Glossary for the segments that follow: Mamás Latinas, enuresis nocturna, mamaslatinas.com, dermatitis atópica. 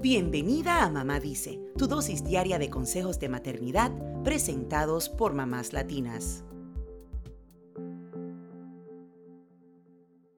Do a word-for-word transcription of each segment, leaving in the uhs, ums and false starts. Bienvenida a Mamá Dice, tu dosis diaria de consejos de maternidad presentados por Mamás Latinas.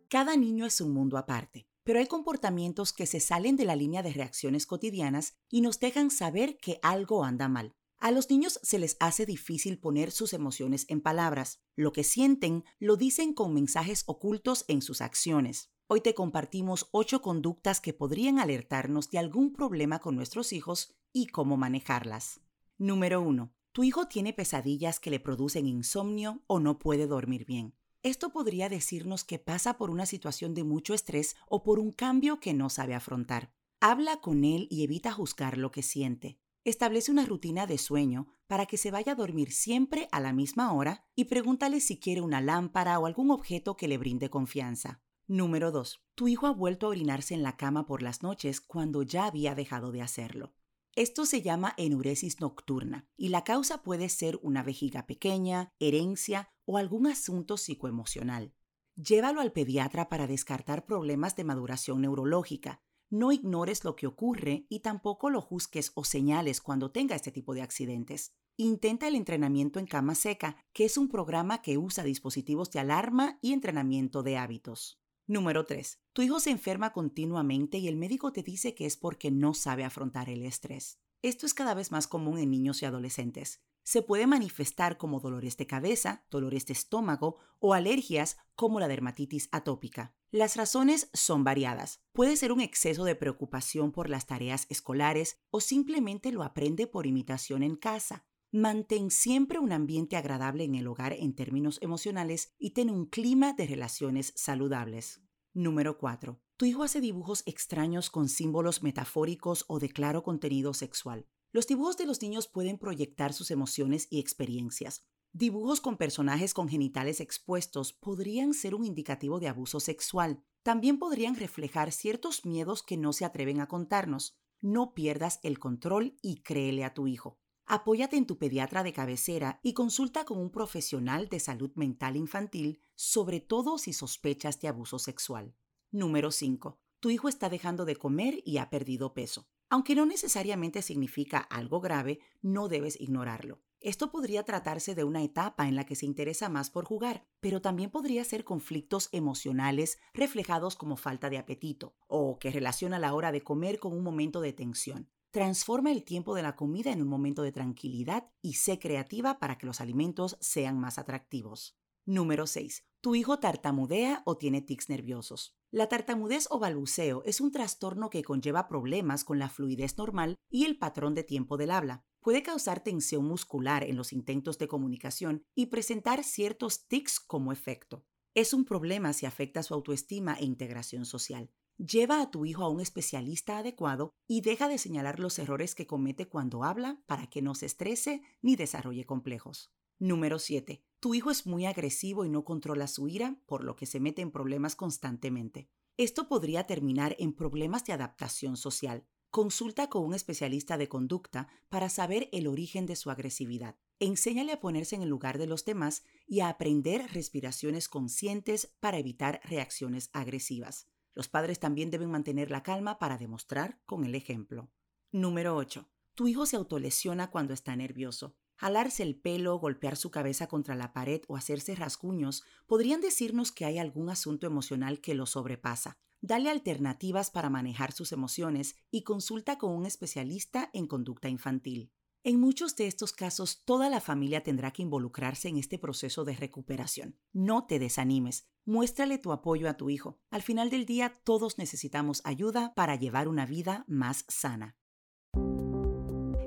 Cada niño es un mundo aparte, pero hay comportamientos que se salen de la línea de reacciones cotidianas y nos dejan saber que algo anda mal. A los niños se les hace difícil poner sus emociones en palabras. Lo que sienten lo dicen con mensajes ocultos en sus acciones. Hoy te compartimos ocho conductas que podrían alertarnos de algún problema con nuestros hijos y cómo manejarlas. Número uno. Tu hijo tiene pesadillas que le producen insomnio o no puede dormir bien. Esto podría decirnos que pasa por una situación de mucho estrés o por un cambio que no sabe afrontar. Habla con él y evita juzgar lo que siente. Establece una rutina de sueño para que se vaya a dormir siempre a la misma hora y pregúntale si quiere una lámpara o algún objeto que le brinde confianza. Número dos. Tu hijo ha vuelto a orinarse en la cama por las noches cuando ya había dejado de hacerlo. Esto se llama enuresis nocturna y la causa puede ser una vejiga pequeña, herencia o algún asunto psicoemocional. Llévalo al pediatra para descartar problemas de maduración neurológica. No ignores lo que ocurre y tampoco lo juzgues o señales cuando tenga este tipo de accidentes. Intenta el entrenamiento en cama seca, que es un programa que usa dispositivos de alarma y entrenamiento de hábitos. Número tres. Tu hijo se enferma continuamente y el médico te dice que es porque no sabe afrontar el estrés. Esto es cada vez más común en niños y adolescentes. Se puede manifestar como dolores de cabeza, dolores de estómago o alergias como la dermatitis atópica. Las razones son variadas. Puede ser un exceso de preocupación por las tareas escolares o simplemente lo aprende por imitación en casa. Mantén siempre un ambiente agradable en el hogar en términos emocionales y ten un clima de relaciones saludables. Número cuatro. Tu hijo hace dibujos extraños con símbolos metafóricos o de claro contenido sexual. Los dibujos de los niños pueden proyectar sus emociones y experiencias. Dibujos con personajes con genitales expuestos podrían ser un indicativo de abuso sexual. También podrían reflejar ciertos miedos que no se atreven a contarnos. No pierdas el control y créele a tu hijo. Apóyate en tu pediatra de cabecera y consulta con un profesional de salud mental infantil, sobre todo si sospechas de abuso sexual. Número cinco. Tu hijo está dejando de comer y ha perdido peso. Aunque no necesariamente significa algo grave, no debes ignorarlo. Esto podría tratarse de una etapa en la que se interesa más por jugar, pero también podría ser conflictos emocionales reflejados como falta de apetito o que relaciona la hora de comer con un momento de tensión. Transforma el tiempo de la comida en un momento de tranquilidad y sé creativa para que los alimentos sean más atractivos. Número seis. Tu hijo tartamudea o tiene tics nerviosos. La tartamudez o balbuceo es un trastorno que conlleva problemas con la fluidez normal y el patrón de tiempo del habla. Puede causar tensión muscular en los intentos de comunicación y presentar ciertos tics como efecto. Es un problema si afecta su autoestima e integración social. Lleva a tu hijo a un especialista adecuado y deja de señalar los errores que comete cuando habla para que no se estrese ni desarrolle complejos. Número siete. Tu hijo es muy agresivo y no controla su ira, por lo que se mete en problemas constantemente. Esto podría terminar en problemas de adaptación social. Consulta con un especialista de conducta para saber el origen de su agresividad. Enséñale a ponerse en el lugar de los demás y a aprender respiraciones conscientes para evitar reacciones agresivas. Los padres también deben mantener la calma para demostrar con el ejemplo. Número ocho. Tu hijo se autolesiona cuando está nervioso. Jalarse el pelo, golpear su cabeza contra la pared o hacerse rasguños podrían decirnos que hay algún asunto emocional que lo sobrepasa. Dale alternativas para manejar sus emociones y consulta con un especialista en conducta infantil. En muchos de estos casos, toda la familia tendrá que involucrarse en este proceso de recuperación. No te desanimes. Muéstrale tu apoyo a tu hijo. Al final del día, todos necesitamos ayuda para llevar una vida más sana.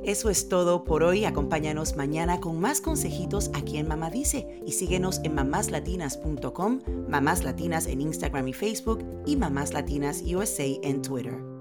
Eso es todo por hoy. Acompáñanos mañana con más consejitos aquí en Mamá Dice y síguenos en mamás latinas punto com, Mamás Latinas en Instagram y Facebook y Mamás Latinas U S A en Twitter.